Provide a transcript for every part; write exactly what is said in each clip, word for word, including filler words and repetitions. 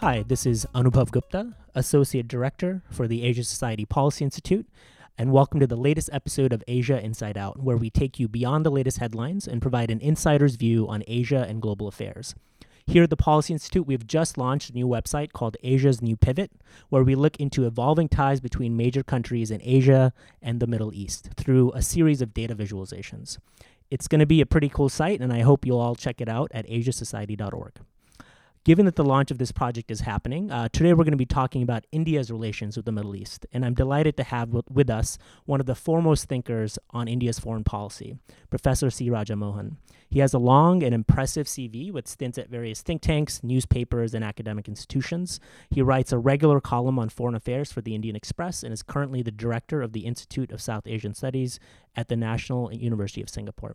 Hi, this is Anubhav Gupta, Associate Director for the Asia Society Policy Institute, and welcome to the latest episode of Asia Inside Out, where we take you beyond the latest headlines and provide an insider's view on Asia and global affairs. Here at the Policy Institute, we've just launched a new website called Asia's New Pivot, where we look into evolving ties between major countries in Asia and the Middle East through a series of data visualizations. It's going to be a pretty cool site, and I hope you'll all check it out at asia society dot org. Given that the launch of this project is happening, uh, today we're going to be talking about India's relations with the Middle East, and I'm delighted to have w- with us one of the foremost thinkers on India's foreign policy, Professor C. Raja Mohan. He has a long and impressive C V with stints at various think tanks, newspapers, and academic institutions. He writes a regular column on foreign affairs for the Indian Express and is currently the director of the Institute of South Asian Studies at the National University of Singapore.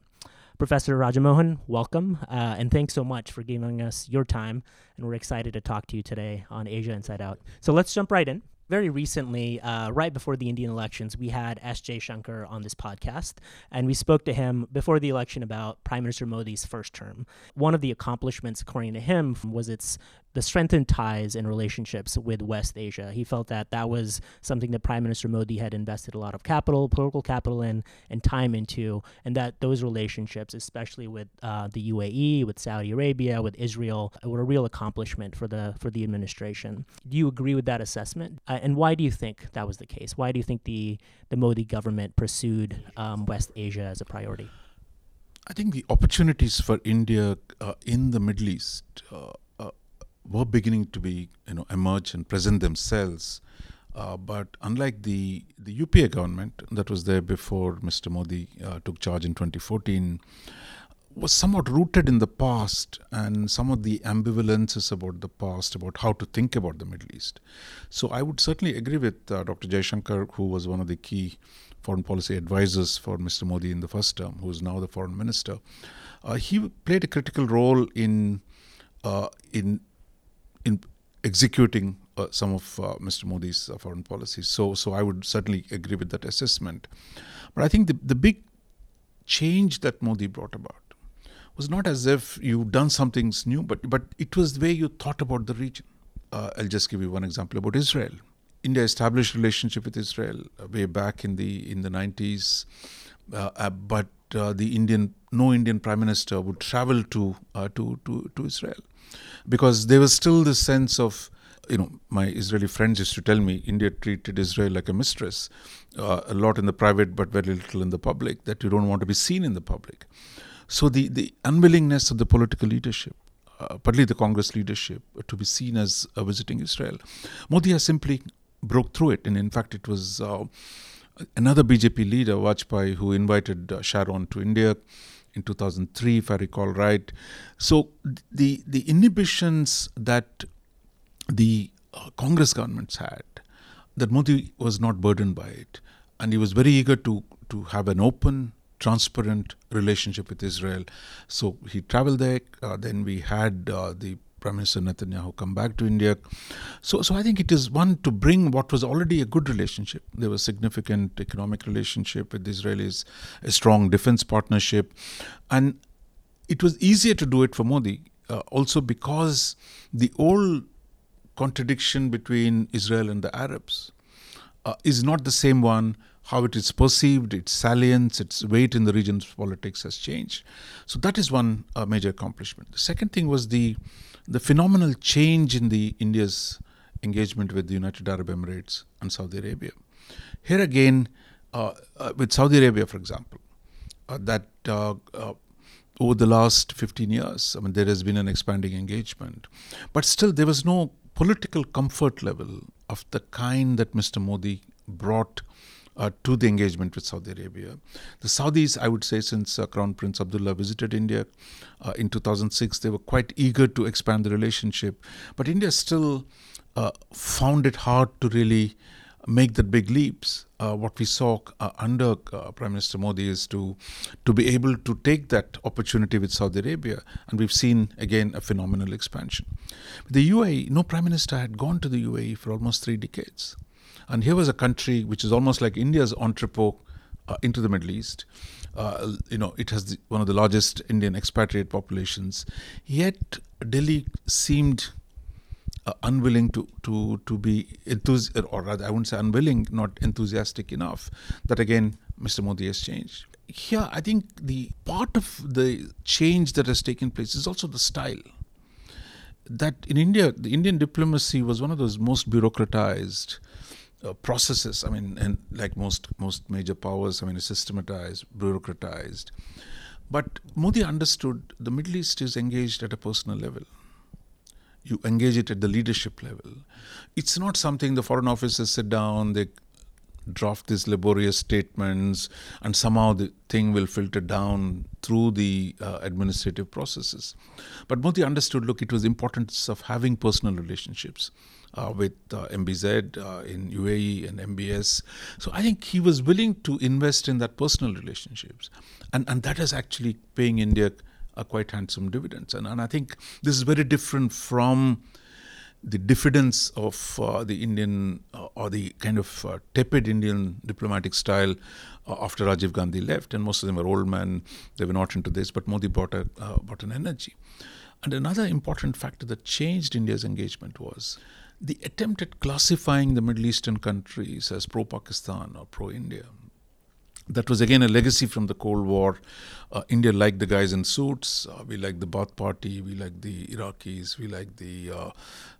Professor Raja Mohan, welcome, uh, and thanks so much for giving us your time, and we're excited to talk to you today on Asia Inside Out. So let's jump right in. Very recently, uh, right before the Indian elections, we had S. Jaishankar on this podcast, and we spoke to him before the election about Prime Minister Modi's first term. One of the accomplishments, according to him, was its the strengthened ties and relationships with West Asia. He felt that that was something that Prime Minister Modi had invested a lot of capital, political capital in, and time into, and that those relationships, especially with uh, the U A E, with Saudi Arabia, with Israel, were a real accomplishment for the for the administration. Do you agree with that assessment? Uh, and why do you think that was the case? Why do you think the, the Modi government pursued um, West Asia as a priority? I think the opportunities for India uh, in the Middle East uh, were beginning to be, you know, emerge and present themselves. Uh, but unlike the, the U P A government that was there before Mister Modi uh, took charge in twenty fourteen, was somewhat rooted in the past and some of the ambivalences about the past, about how to think about the Middle East. So I would certainly agree with uh, Doctor Jaishankar, who was one of the key foreign policy advisors for Mister Modi in the first term, who is now the foreign minister. Uh, he played a critical role in uh, in in executing uh, some of uh, Mister Modi's uh, foreign policies. So so I would certainly agree with that assessment. But I think the, the big change that Modi brought about was not as if you've done something new, but, but it was the way you thought about the region. Uh, I'll just give you one example about Israel. India established a relationship with Israel uh, way back in the in the nineties, uh, uh, but uh, the Indian no Indian Prime Minister would travel to uh, to, to to Israel. Because there was still this sense of, you know, my Israeli friends used to tell me India treated Israel like a mistress, uh, a lot in the private but very little in the public, that you don't want to be seen in the public. So the, the unwillingness of the political leadership, uh, particularly the Congress leadership, uh, to be seen as uh, visiting Israel, Modi has simply broke through it. And in fact, it was uh, another B J P leader, Vajpayee, who invited uh, Sharon to India in two thousand three, if I recall right. So the the inhibitions that the uh, Congress governments had, that Modi was not burdened by it. And he was very eager to, to have an open, transparent relationship with Israel. So he traveled there. Uh, then we had uh, the Prime Minister Netanyahu come back to India. So so I think it is one to bring what was already a good relationship. There was significant economic relationship with the Israelis, a strong defense partnership. And it was easier to do it for Modi uh, also because the old contradiction between Israel and the Arabs uh, is not the same one. How it is perceived, its salience, its weight in the region's politics has changed. So that is one uh, major accomplishment. The second thing was the the phenomenal change in the India's engagement with the United Arab Emirates and Saudi Arabia. Here again, uh, uh, with Saudi Arabia, for example, uh, that uh, uh, over the last fifteen years, I mean, there has been an expanding engagement. But still, there was no political comfort level of the kind that Mister Modi brought Uh, to the engagement with Saudi Arabia. The Saudis, I would say, since uh, Crown Prince Abdullah visited India uh, in two thousand six, they were quite eager to expand the relationship. But India still uh, found it hard to really make the big leaps. Uh, what we saw uh, under uh, Prime Minister Modi is to to be able to take that opportunity with Saudi Arabia. And we've seen, again, a phenomenal expansion. The U A E, no Prime Minister had gone to the U A E for almost three decades. And here was a country which is almost like India's entrepot uh, into the Middle East. Uh, you know, it has the, one of the largest Indian expatriate populations. Yet Delhi seemed uh, unwilling to to to be enthusiastic, or rather, I wouldn't say unwilling, not enthusiastic enough. That again, Mister Modi has changed. Here, I think the part of the change that has taken place is also the style. That in India, the Indian diplomacy was one of those most bureaucratized uh, processes. I mean, and like most most major powers, I mean, it's systematized, bureaucratized. But Modi understood the Middle East is engaged at a personal level. You engage it at the leadership level. It's not something the foreign officers sit down, they draft these laborious statements, and somehow the thing will filter down through the uh, administrative processes. But Modi understood, look, it was the importance of having personal relationships uh, with uh, M B Z uh, in U A E and M B S. So I think he was willing to invest in that personal relationships. And, and that is actually paying India a quite handsome dividends. And, and I think this is very different from the diffidence of uh, the Indian uh, or the kind of uh, tepid Indian diplomatic style uh, after Rajiv Gandhi left, and most of them were old men, they were not into this, but Modi brought, a, uh, brought an energy. And another important factor that changed India's engagement was the attempt at classifying the Middle Eastern countries as pro-Pakistan or pro-India. That was again a legacy from the Cold War. Uh, India liked the guys in suits. Uh, we liked the Ba'ath Party. We liked the Iraqis. We liked the uh,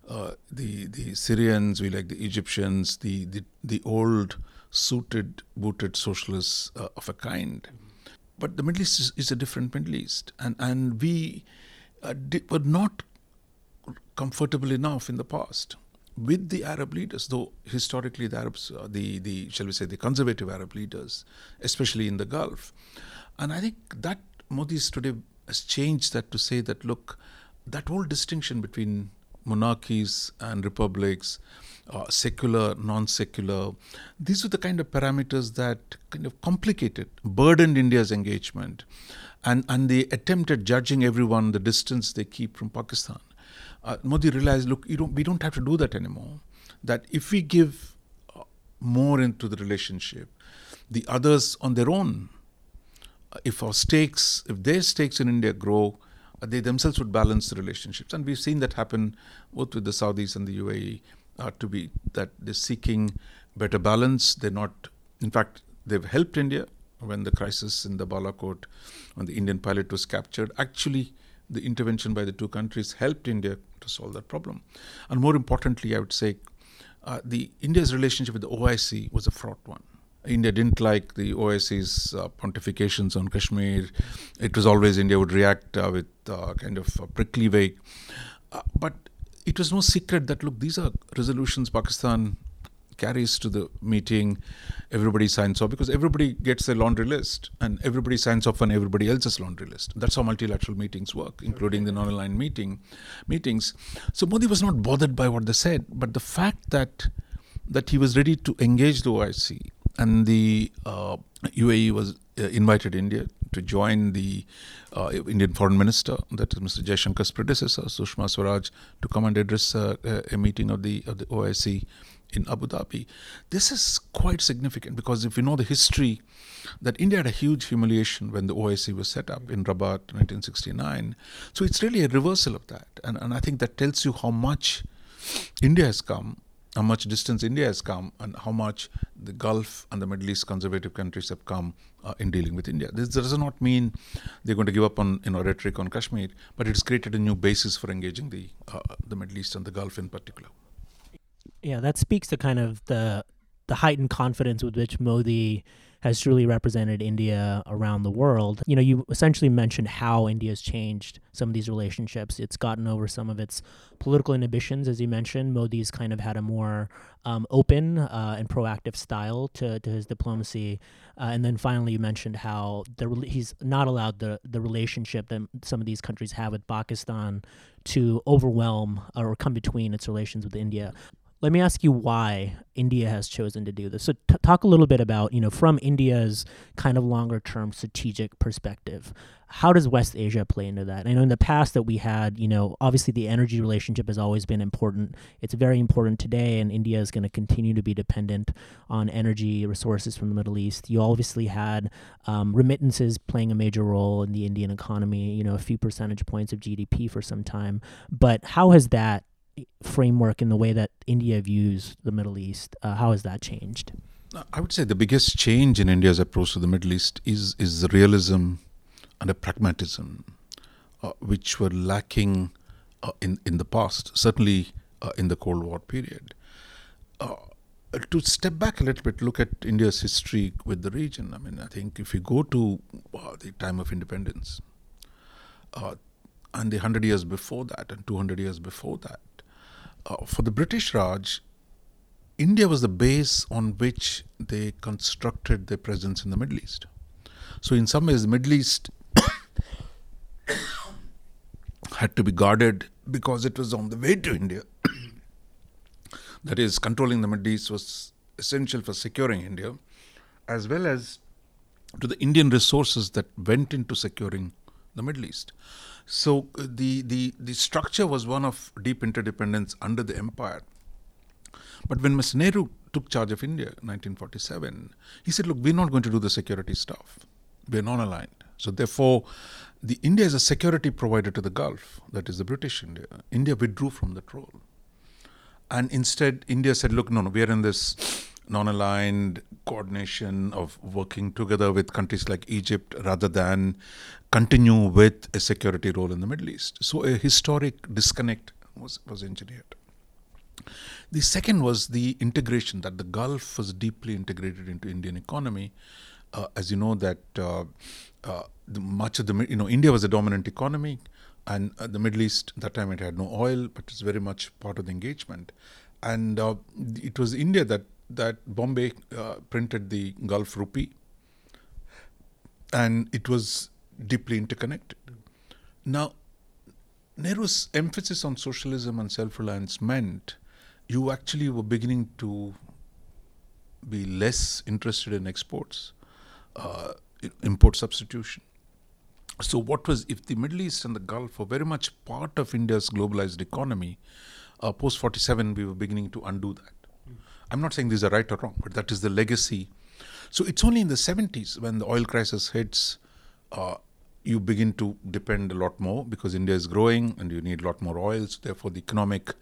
uh, the the Syrians. We liked the Egyptians. The the, the old suited, booted socialists uh, of a kind. But the Middle East is, is a different Middle East, and and we uh, did, were not comfortable enough in the past with the Arab leaders, though historically the Arabs, uh, the, the shall we say, the conservative Arab leaders, especially in the Gulf. And I think that Modi's today has changed that to say that, look, that whole distinction between monarchies and republics, uh, secular, non-secular, these are the kind of parameters that kind of complicated, burdened India's engagement, and, and the attempt at judging everyone, the distance they keep from Pakistan. Uh, Modi realized, look, you don't, we don't have to do that anymore. That if we give uh, more into the relationship, the others on their own, uh, if our stakes, if their stakes in India grow, uh, they themselves would balance the relationships. And we've seen that happen both with the Saudis and the U A E uh, to be that they're seeking better balance. They're not, in fact, they've helped India when the crisis in the Balakot, when the Indian pilot was captured, actually the intervention by the two countries helped India to solve that problem. And more importantly, I would say, uh, the India's relationship with the O I C was a fraught one. India didn't like the O I C's uh, pontifications on Kashmir. It was always India would react uh, with uh, kind of a prickly way. Uh, but it was no secret that, look, these are resolutions Pakistan carries to the meeting, everybody signs off, because everybody gets their laundry list and everybody signs off on everybody else's laundry list. That's how multilateral meetings work, including the non-aligned meeting, meetings. So Modi was not bothered by what they said, but the fact that that he was ready to engage the O I C, and the uh, U A E was uh, invited India to join the uh, Indian foreign minister, that is Mister Jaishankar's predecessor, Sushma Swaraj, to come and address uh, a meeting of the of the O I C in Abu Dhabi. This is quite significant because if you know the history, that India had a huge humiliation when the O I C was set up in Rabat in nineteen sixty-nine. So it's really a reversal of that. And, and I think that tells you how much India has come, how much distance India has come, and how much the Gulf and the Middle East conservative countries have come uh, in dealing with India. This does not mean they're going to give up on, you know, rhetoric on Kashmir, but it's created a new basis for engaging the uh, the Middle East and the Gulf in particular. Yeah, that speaks to kind of the the heightened confidence with which Modi has truly represented India around the world. You know, you essentially mentioned how India's changed some of these relationships. It's gotten over some of its political inhibitions, as you mentioned. Modi's kind of had a more um, open uh, and proactive style to, to his diplomacy. Uh, and then finally, you mentioned how the he's not allowed the, the relationship that some of these countries have with Pakistan to overwhelm or come between its relations with India. Let me ask you why India has chosen to do this. So t- talk a little bit about, you know, from India's kind of longer term strategic perspective, how does West Asia play into that? I know in the past that we had, you know, obviously the energy relationship has always been important. It's very important today, and India is going to continue to be dependent on energy resources from the Middle East. You obviously had um, remittances playing a major role in the Indian economy, you know, a few percentage points of G D P for some time. But how has that framework in the way that India views the Middle East? Uh, how has that changed? I would say the biggest change in India's approach to the Middle East is is the realism and the pragmatism, uh, which were lacking uh, in in the past, certainly uh, in the Cold War period. Uh, to step back a little bit, look at India's history with the region. I mean, I think if you go to uh, the time of independence, uh, and the hundred years before that, and two hundred years before that, uh, for the British Raj, India was the base on which they constructed their presence in the Middle East. So in some ways, the Middle East had to be guarded because it was on the way to India. That is, controlling the Middle East was essential for securing India, as well as to the Indian resources that went into securing the Middle East. So the, the, the structure was one of deep interdependence under the empire. But when Mister Nehru took charge of India in nineteen forty-seven, he said, look, we're not going to do the security stuff. We're non-aligned. So therefore, the India is a security provider to the Gulf, that is the British India. India withdrew from that role. And instead, India said, look, no, no, we're in this non-aligned coordination of working together with countries like Egypt rather than continue with a security role in the Middle East. So a historic disconnect was, was engineered. The second was the integration, that the Gulf was deeply integrated into Indian economy. Uh, as you know, that uh, uh, the, much of the, you know, India was a dominant economy, and uh, the Middle East, that time it had no oil, but it's very much part of the engagement. And uh, it was India that, that Bombay uh, printed the Gulf rupee, and it was deeply interconnected. Now, Nehru's emphasis on socialism and self-reliance meant you actually were beginning to be less interested in exports, uh, import substitution. So what was, if the Middle East and the Gulf were very much part of India's globalized economy, uh, post forty-seven we were beginning to undo that. Mm. I'm not saying these are right or wrong, but that is the legacy. So it's only in the seventies when the oil crisis hits, uh, you begin to depend a lot more because India is growing and you need a lot more oil. So therefore the economic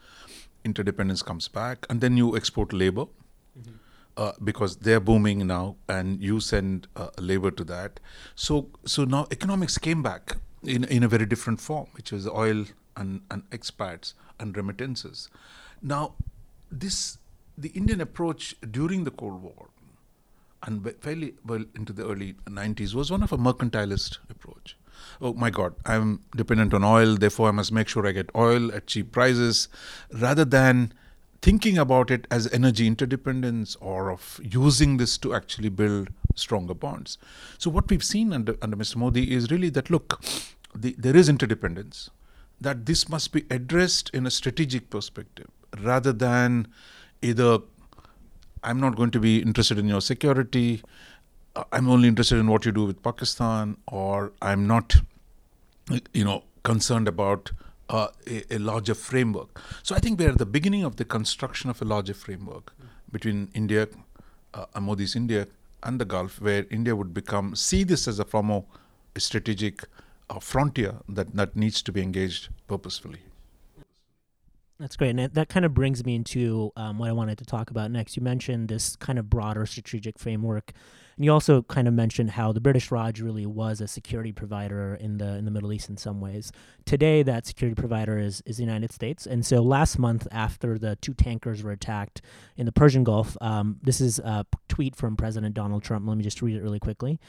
interdependence comes back, and then you export labor mm-hmm. uh, because they're booming now, and you send uh, labor to that. So, so now economics came back in in a very different form, which was oil and, and expats and remittances. Now, this the Indian approach during the Cold War and fairly well into the early nineties was one of a mercantilist approach. Oh my God, I'm dependent on oil, therefore I must make sure I get oil at cheap prices, rather than thinking about it as energy interdependence or of using this to actually build stronger bonds. So what we've seen under, under Mister Modi is really that, look, the, there is interdependence, that this must be addressed in a strategic perspective, rather than either I'm not going to be interested in your security, I'm only interested in what you do with Pakistan, or I'm not, you know, concerned about uh, a, a larger framework. So I think we're at the beginning of the construction of a larger framework between India, uh, Modi's India, and the Gulf, where India would become, see this as a far more strategic uh, frontier that, that needs to be engaged purposefully. That's great. And that kind of brings me into um, what I wanted to talk about next. You mentioned this kind of broader strategic framework. And you also kind of mentioned how the British Raj really was a security provider in the in the Middle East in some ways. Today, that security provider is, is the United States. And so last month, after the two tankers were attacked in the Persian Gulf, um, this is a tweet from President Donald Trump. Let me just read it really quickly.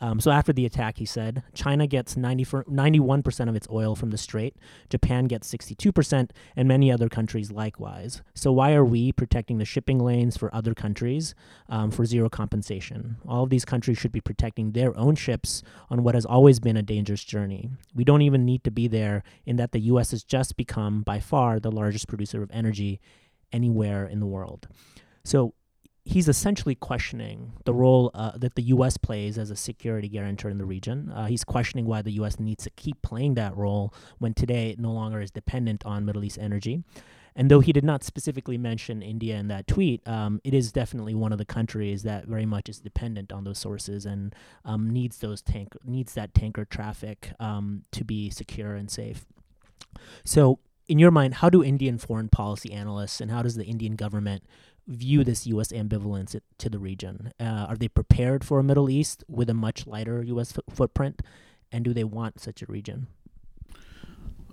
Um, so after the attack, he said, China gets ninety-one percent of its oil from the Strait, Japan gets sixty-two percent, and many other countries likewise. So why are we protecting the shipping lanes for other countries um, for zero compensation? All of these countries should be protecting their own ships on what has always been a dangerous journey. We don't even need to be there, in that the U S has just become, by far, the largest producer of energy anywhere in the world. So he's essentially questioning the role uh, that the U S plays as a security guarantor in the region. Uh, he's questioning why the U S needs to keep playing that role when today it no longer is dependent on Middle East energy. And though he did not specifically mention India in that tweet, um, it is definitely one of the countries that very much is dependent on those sources and um, needs those tank needs that tanker traffic um, to be secure and safe. So in your mind, how do Indian foreign policy analysts and how does the Indian government view this U S ambivalence to the region? Uh, are they prepared for a Middle East with a much lighter U S fo- footprint? And do they want such a region?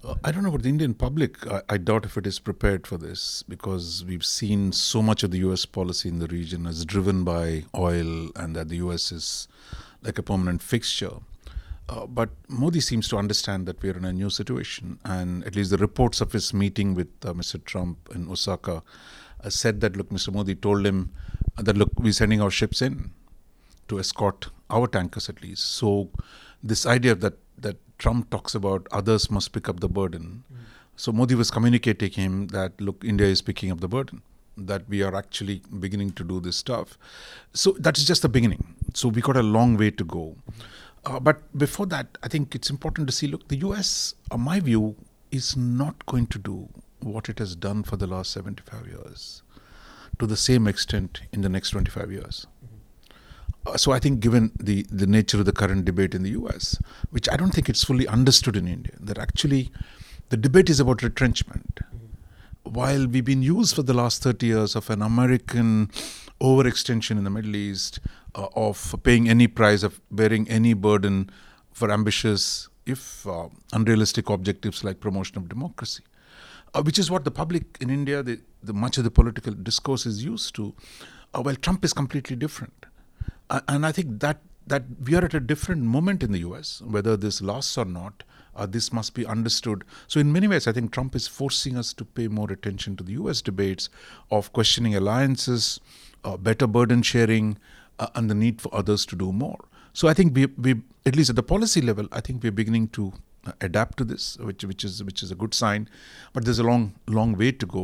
Uh, I don't know about the Indian public. I, I doubt if it is prepared for this, because we've seen so much of the U S policy in the region as driven by oil and that the U S is like a permanent fixture. Uh, but Modi seems to understand that we're in a new situation. And at least the reports of his meeting with uh, Mister Trump in Osaka uh, said that, look, Mister Modi told him that, look, we're sending our ships in to escort our tankers at least. So this idea that, that Trump talks about others must pick up the burden. Mm. So Modi was communicating him that, look, India is picking up the burden, that we are actually beginning to do this stuff. So that's just the beginning. So we got a long way to go. Mm. Uh, but before that, I think it's important to see, look, the U S, in my view, is not going to do what it has done for the last seventy-five years to the same extent in the next twenty-five years. Mm-hmm. Uh, so I think given the, the nature of the current debate in the U S, which I don't think it's fully understood in India, that actually the debate is about retrenchment. Mm-hmm. While we've been used for the last thirty years of an American overextension in the Middle East, Uh, of paying any price, of bearing any burden for ambitious, if uh, unrealistic objectives like promotion of democracy, uh, which is what the public in India, the, the much of the political discourse is used to, uh, while Trump is completely different. Uh, and I think that, that we are at a different moment in the U S, whether this lasts or not, uh, this must be understood. So in many ways, I think Trump is forcing us to pay more attention to the U S debates of questioning alliances, uh, better burden sharing, Uh, and the need for others to do more. So I think we, we, at least at the policy level, I think we're beginning to uh, adapt to this, which which is which is a good sign. But there's a long long way to go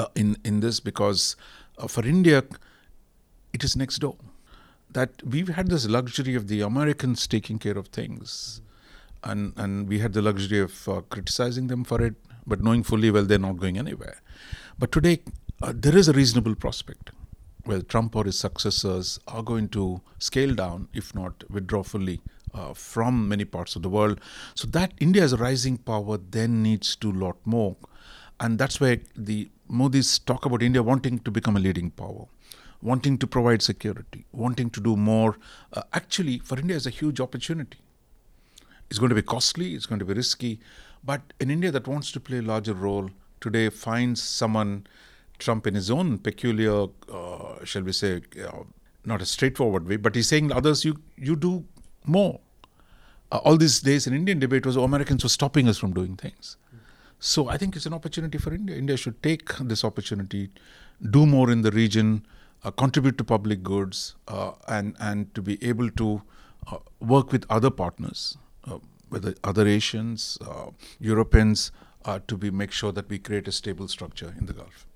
uh, in in this, because uh, for India, it is next door. That we've had this luxury of the Americans taking care of things, and and we had the luxury of uh, criticizing them for it, but knowing fully well they're not going anywhere. But today, uh, there is a reasonable prospect. Well, Trump or his successors are going to scale down, if not withdraw fully uh, from many parts of the world. So that India as a rising power then needs to do a lot more. And that's where the Modis talk about India wanting to become a leading power, wanting to provide security, wanting to do more. Uh, actually, for India, is a huge opportunity. It's going to be costly, it's going to be risky. But in India that wants to play a larger role today finds someone, Trump in his own peculiar, uh, shall we say, uh, not a straightforward way, but he's saying others, you you do more. Uh, all these days in Indian debate was, oh, Americans were stopping us from doing things. Mm. So I think it's an opportunity for India. India should take this opportunity, do more in the region, uh, contribute to public goods, uh, and, and to be able to uh, work with other partners, uh, whether other Asians, uh, Europeans, uh, to be make sure that we create a stable structure in the Gulf.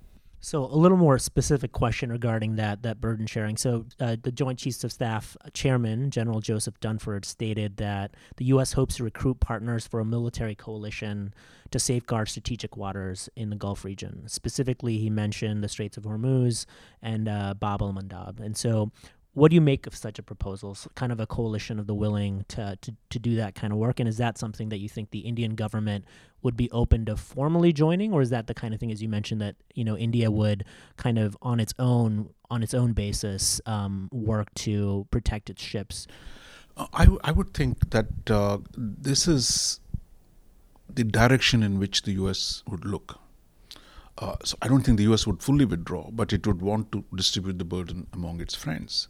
So a little more specific question regarding that that burden sharing. So uh, the Joint Chiefs of Staff Chairman, General Joseph Dunford, stated that the U S hopes to recruit partners for a military coalition to safeguard strategic waters in the Gulf region. Specifically, he mentioned the Straits of Hormuz and uh, Bab el-Mandab. And so what do you make of such a proposal, so kind of a coalition of the willing to, to, to do that kind of work? And is that something that you think the Indian government would be open to formally joining, or is that the kind of thing, as you mentioned, that, you know, India would kind of on its own on its own basis um, work to protect its ships? Uh, I w- I would think that uh, this is the direction in which the U S would look. Uh, so I don't think the U S would fully withdraw, but it would want to distribute the burden among its friends.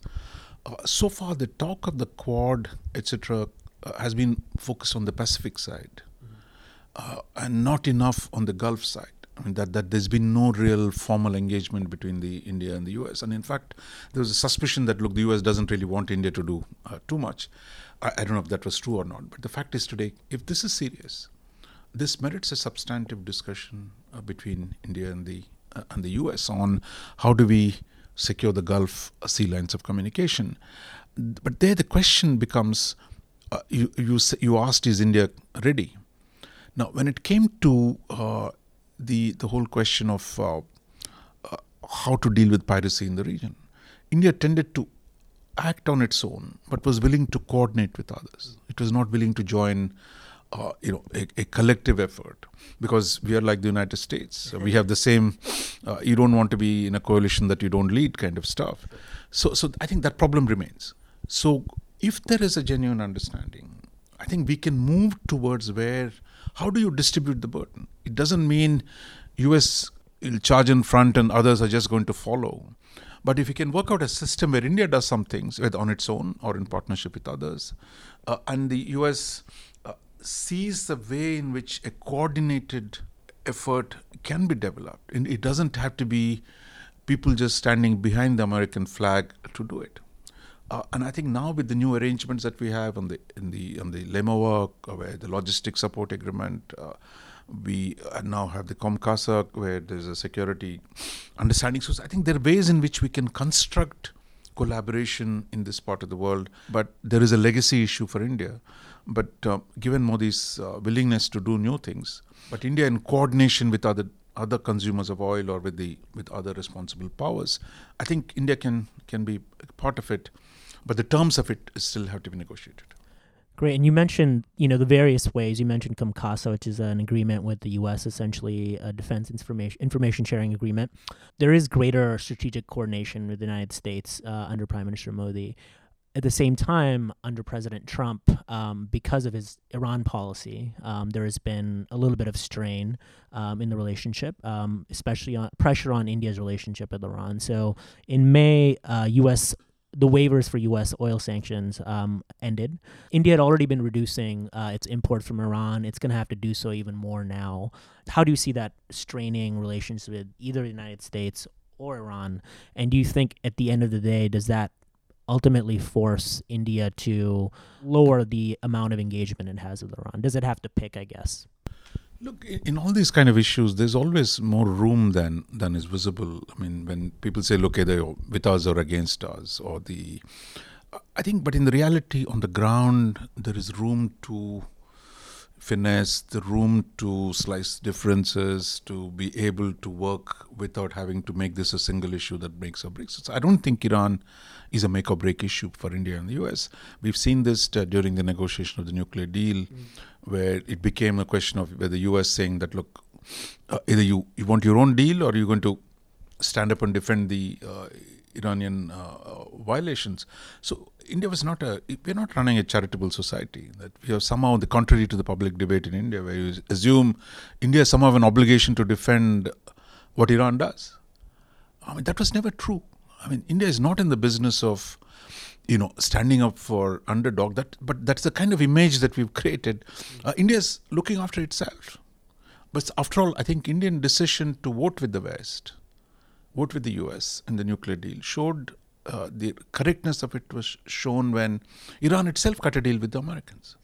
Uh, so far, the talk of the Quad, et cetera, uh, has been focused on the Pacific side. Uh, and not enough on the Gulf side. I mean, that, that there's been no real formal engagement between the India and the U S. And in fact, there was a suspicion that, look, the U S doesn't really want India to do uh, too much. I, I don't know if that was true or not. But the fact is today, if this is serious, this merits a substantive discussion uh, between India and the, uh, and the U S on how do we secure the Gulf sea lines of communication. But there the question becomes, uh, you, you, you asked, is India ready? Now, when it came to uh, the the whole question of uh, uh, how to deal with piracy in the region, India tended to act on its own, but was willing to coordinate with others. It was not willing to join uh, you know, a, a collective effort, because we are like the United States. So we have the same, uh, you don't want to be in a coalition that you don't lead kind of stuff. So, so I think that problem remains. So if there is a genuine understanding, I think we can move towards where, how do you distribute the burden? It doesn't mean U S will charge in front and others are just going to follow. But if you can work out a system where India does some things with on its own or in partnership with others, uh, and the U S uh, sees the way in which a coordinated effort can be developed. And it doesn't have to be people just standing behind the American flag to do it. Uh, and I think now with the new arrangements that we have on the in the on the LEMO work, where the logistic support agreement, uh, we now have the COMCASA, where there's a security understanding. So I think there are ways in which we can construct collaboration in this part of the world. But there is a legacy issue for India. But uh, given Modi's uh, willingness to do new things, but India in coordination with other other consumers of oil or with the with other responsible powers, I think India can can be part of it. But the terms of it still have to be negotiated. Great. And you mentioned, you know, the various ways. You mentioned COMCASA, which is an agreement with the U S, essentially a defense information information sharing agreement. There is greater strategic coordination with the United States uh, under Prime Minister Modi. At the same time, under President Trump, um, because of his Iran policy, um, there has been a little bit of strain um, in the relationship, um, especially on pressure on India's relationship with Iran. So in May, uh, U S the waivers for U S oil sanctions um, ended. India had already been reducing uh, its import from Iran. It's going to have to do so even more now. How do you see that straining relations with either the United States or Iran? And do you think at the end of the day, does that ultimately force India to lower the amount of engagement it has with Iran? Does it have to pick, I guess? Look, in all these kind of issues, there's always more room than than is visible. I mean, when people say, look, either you're with us or against us, or the... I think, but in the reality, on the ground, there is room to finesse, the room to slice differences, to be able to work without having to make this a single issue that makes or breaks. So I don't think Iran is a make or break issue for India and the U S. We've seen this t- during the negotiation of the nuclear deal, mm. where it became a question of whether the U S saying that, look, uh, either you, you want your own deal or you're going to stand up and defend the uh, Iranian uh, violations. So India was not a, we're not running a charitable society. That we have somehow the contrary to the public debate in India, where you assume India somehow have an obligation to defend what Iran does. I mean, that was never true. I mean, India is not in the business of, you know, standing up for underdog. That, but that's the kind of image that we've created. Uh, India is looking after itself. But after all, I think Indian decision to vote with the West, vote with the U S in the nuclear deal, showed uh, the correctness of it was shown when Iran itself cut a deal with the Americans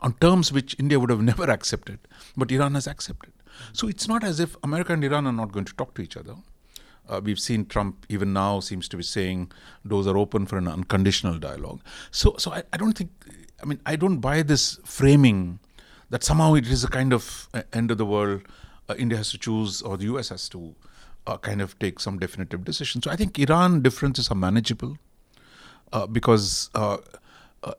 on terms which India would have never accepted, but Iran has accepted. So it's not as if America and Iran are not going to talk to each other. Uh, we've seen Trump even now seems to be saying doors are open for an unconditional dialogue. So so I, I don't think, I mean, I don't buy this framing that somehow it is a kind of uh, end of the world, uh, India has to choose or the U S has to Uh, kind of take some definitive decision. So I think Iran differences are manageable uh, because uh, uh,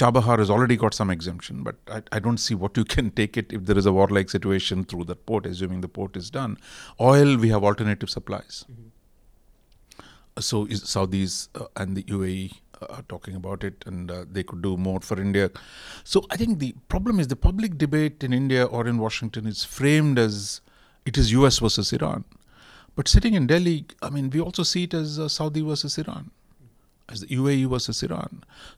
Chabahar has already got some exemption, but I, I don't see what you can take it if there is a warlike situation through that port, assuming the port is done. Oil, we have alternative supplies. Mm-hmm. So is Saudis uh, and the U A E uh, are talking about it, and uh, they could do more for India. So I think the problem is the public debate in India or in Washington is framed as it is U S versus Iran. But sitting in Delhi, I mean, we also see it as uh, Saudi versus Iran, as the U A E versus Iran.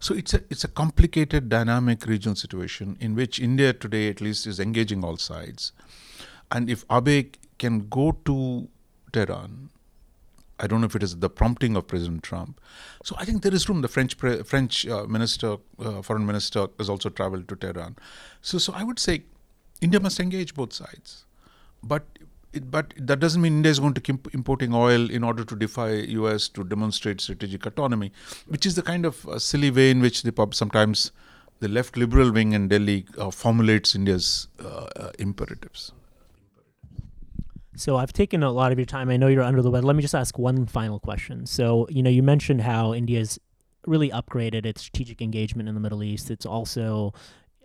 So it's a it's a complicated, dynamic regional situation in which India today, at least, is engaging all sides. And if Abe can go to Tehran, I don't know if it is the prompting of President Trump. So I think there is room. The French pre- French uh, minister, uh, foreign minister, has also traveled to Tehran. So so I would say, India must engage both sides, but. It, but that doesn't mean India is going to keep importing oil in order to defy U S to demonstrate strategic autonomy, which is the kind of uh, silly way in which the pub sometimes the left liberal wing in Delhi uh, formulates India's uh, uh, imperatives. So I've taken a lot of your time. I know you're under the weather. Let me just ask one final question. So, you know, you mentioned how India's really upgraded its strategic engagement in the Middle East. It's also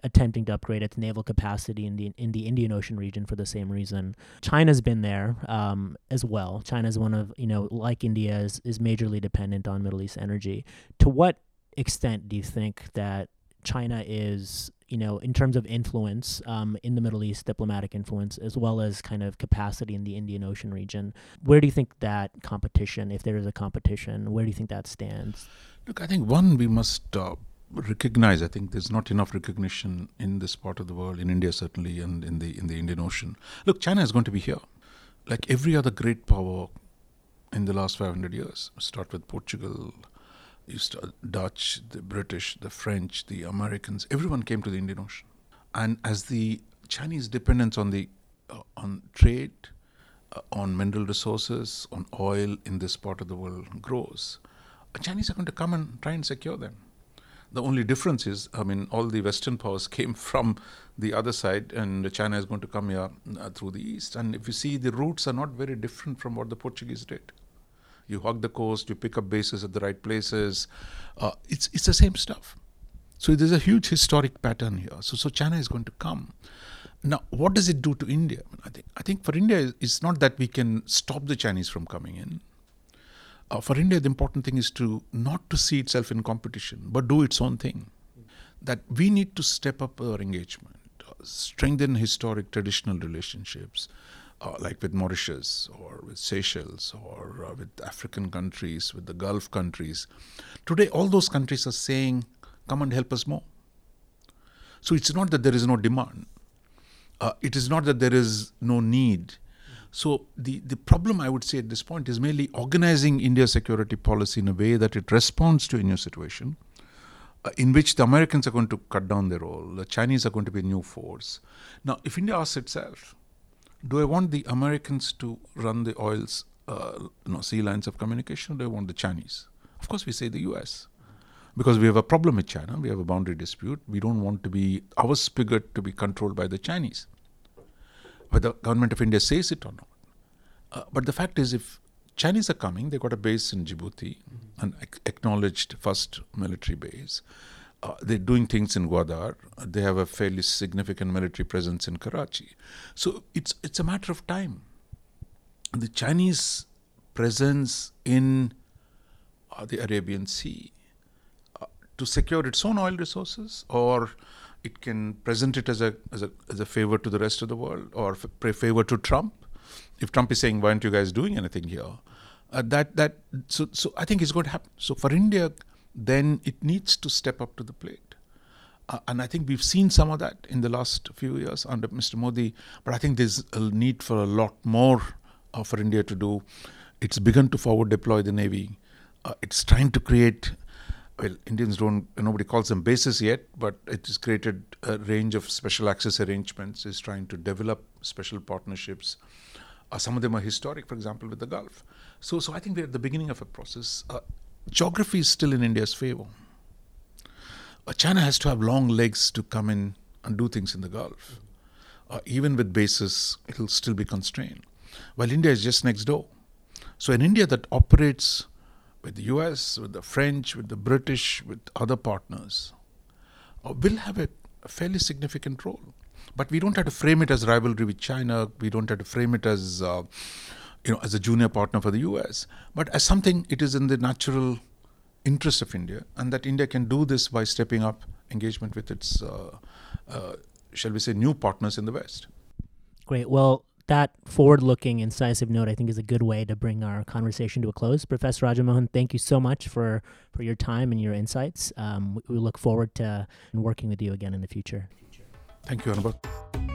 attempting to upgrade its naval capacity in the in the Indian Ocean region for the same reason. China's been there um, as well. China's one of, you know, like India, is, is majorly dependent on Middle East energy. To what extent do you think that China is, you know, in terms of influence um, in the Middle East, diplomatic influence, as well as kind of capacity in the Indian Ocean region, where do you think that competition, if there is a competition, where do you think that stands? Look, I think one, we must uh, recognize, I think there's not enough recognition in this part of the world, in India certainly, and in the in the Indian Ocean. Look, China is going to be here. Like every other great power in the last five hundred years, start with Portugal, you start Dutch, the British, the French, the Americans, everyone came to the Indian Ocean. And as the Chinese dependence on the uh, on trade, uh, on mineral resources, on oil in this part of the world grows, the Chinese are going to come and try and secure them. The only difference is, I mean, all the Western powers came from the other side, and China is going to come here uh, through the East. And if you see, the routes are not very different from what the Portuguese did. You hug the coast, you pick up bases at the right places. Uh, it's it's the same stuff. So there's a huge historic pattern here. So so China is going to come. Now, what does it do to India? I think I think for India, it's not that we can stop the Chinese from coming in. Uh, for India, the important thing is to not to see itself in competition, but do its own thing. That we need to step up our engagement, uh, strengthen historic traditional relationships, Uh, like with Mauritius or with Seychelles or uh, with African countries, with the Gulf countries. Today, all those countries are saying, come and help us more. So it's not that there is no demand. Uh, it is not that there is no need. So the, the problem, I would say at this point, is merely organizing India's security policy in a way that it responds to a new situation, uh, in which the Americans are going to cut down their role, the Chinese are going to be a new force. Now, if India asks itself, do I want the Americans to run the oil's uh, you know, sea lines of communication, or do I want the Chinese? Of course, we say the U S, because we have a problem with China. We have a boundary dispute. We don't want to be our spigot to be controlled by the Chinese. Whether the government of India says it or not. Uh, but the fact is, if Chinese are coming, they've got a base in Djibouti, mm-hmm. an ac- acknowledged first military base. Uh, they're doing things in Gwadar. Uh, they have a fairly significant military presence in Karachi. So it's it's a matter of time. The Chinese presence in uh, the Arabian Sea uh, to secure its own oil resources, or it can present it as a as a as a favor to the rest of the world, or f- favor to Trump. If Trump is saying, "Why aren't you guys doing anything here?" Uh, that that so so I think it's going to happen. So for India, then it needs to step up to the plate. Uh, and I think we've seen some of that in the last few years under Mister Modi, but I think there's a need for a lot more uh, for India to do. It's begun to forward deploy the Navy. Uh, it's trying to create, well, Indians don't, nobody calls them bases yet, but it has created a range of special access arrangements. It's trying to develop special partnerships. Uh, some of them are historic, for example, with the Gulf. So, so I think we're at the beginning of a process. Uh, Geography is still in India's favor. Uh, China has to have long legs to come in and do things in the Gulf. Uh, even with bases, it will still be constrained. While India is just next door. So an India that operates with the U S, with the French, with the British, with other partners, uh, will have a, a fairly significant role. But we don't have to frame it as rivalry with China. We don't have to frame it as... Uh, you know, as a junior partner for the U S, but as something, it is in the natural interest of India, and that India can do this by stepping up engagement with its, uh, uh, shall we say, new partners in the West. Great. Well, that forward-looking, incisive note, I think, is a good way to bring our conversation to a close. Professor Raja Mohan, thank you so much for, for your time and your insights. Um, we, we look forward to working with you again in the future. Thank you, Anubhav.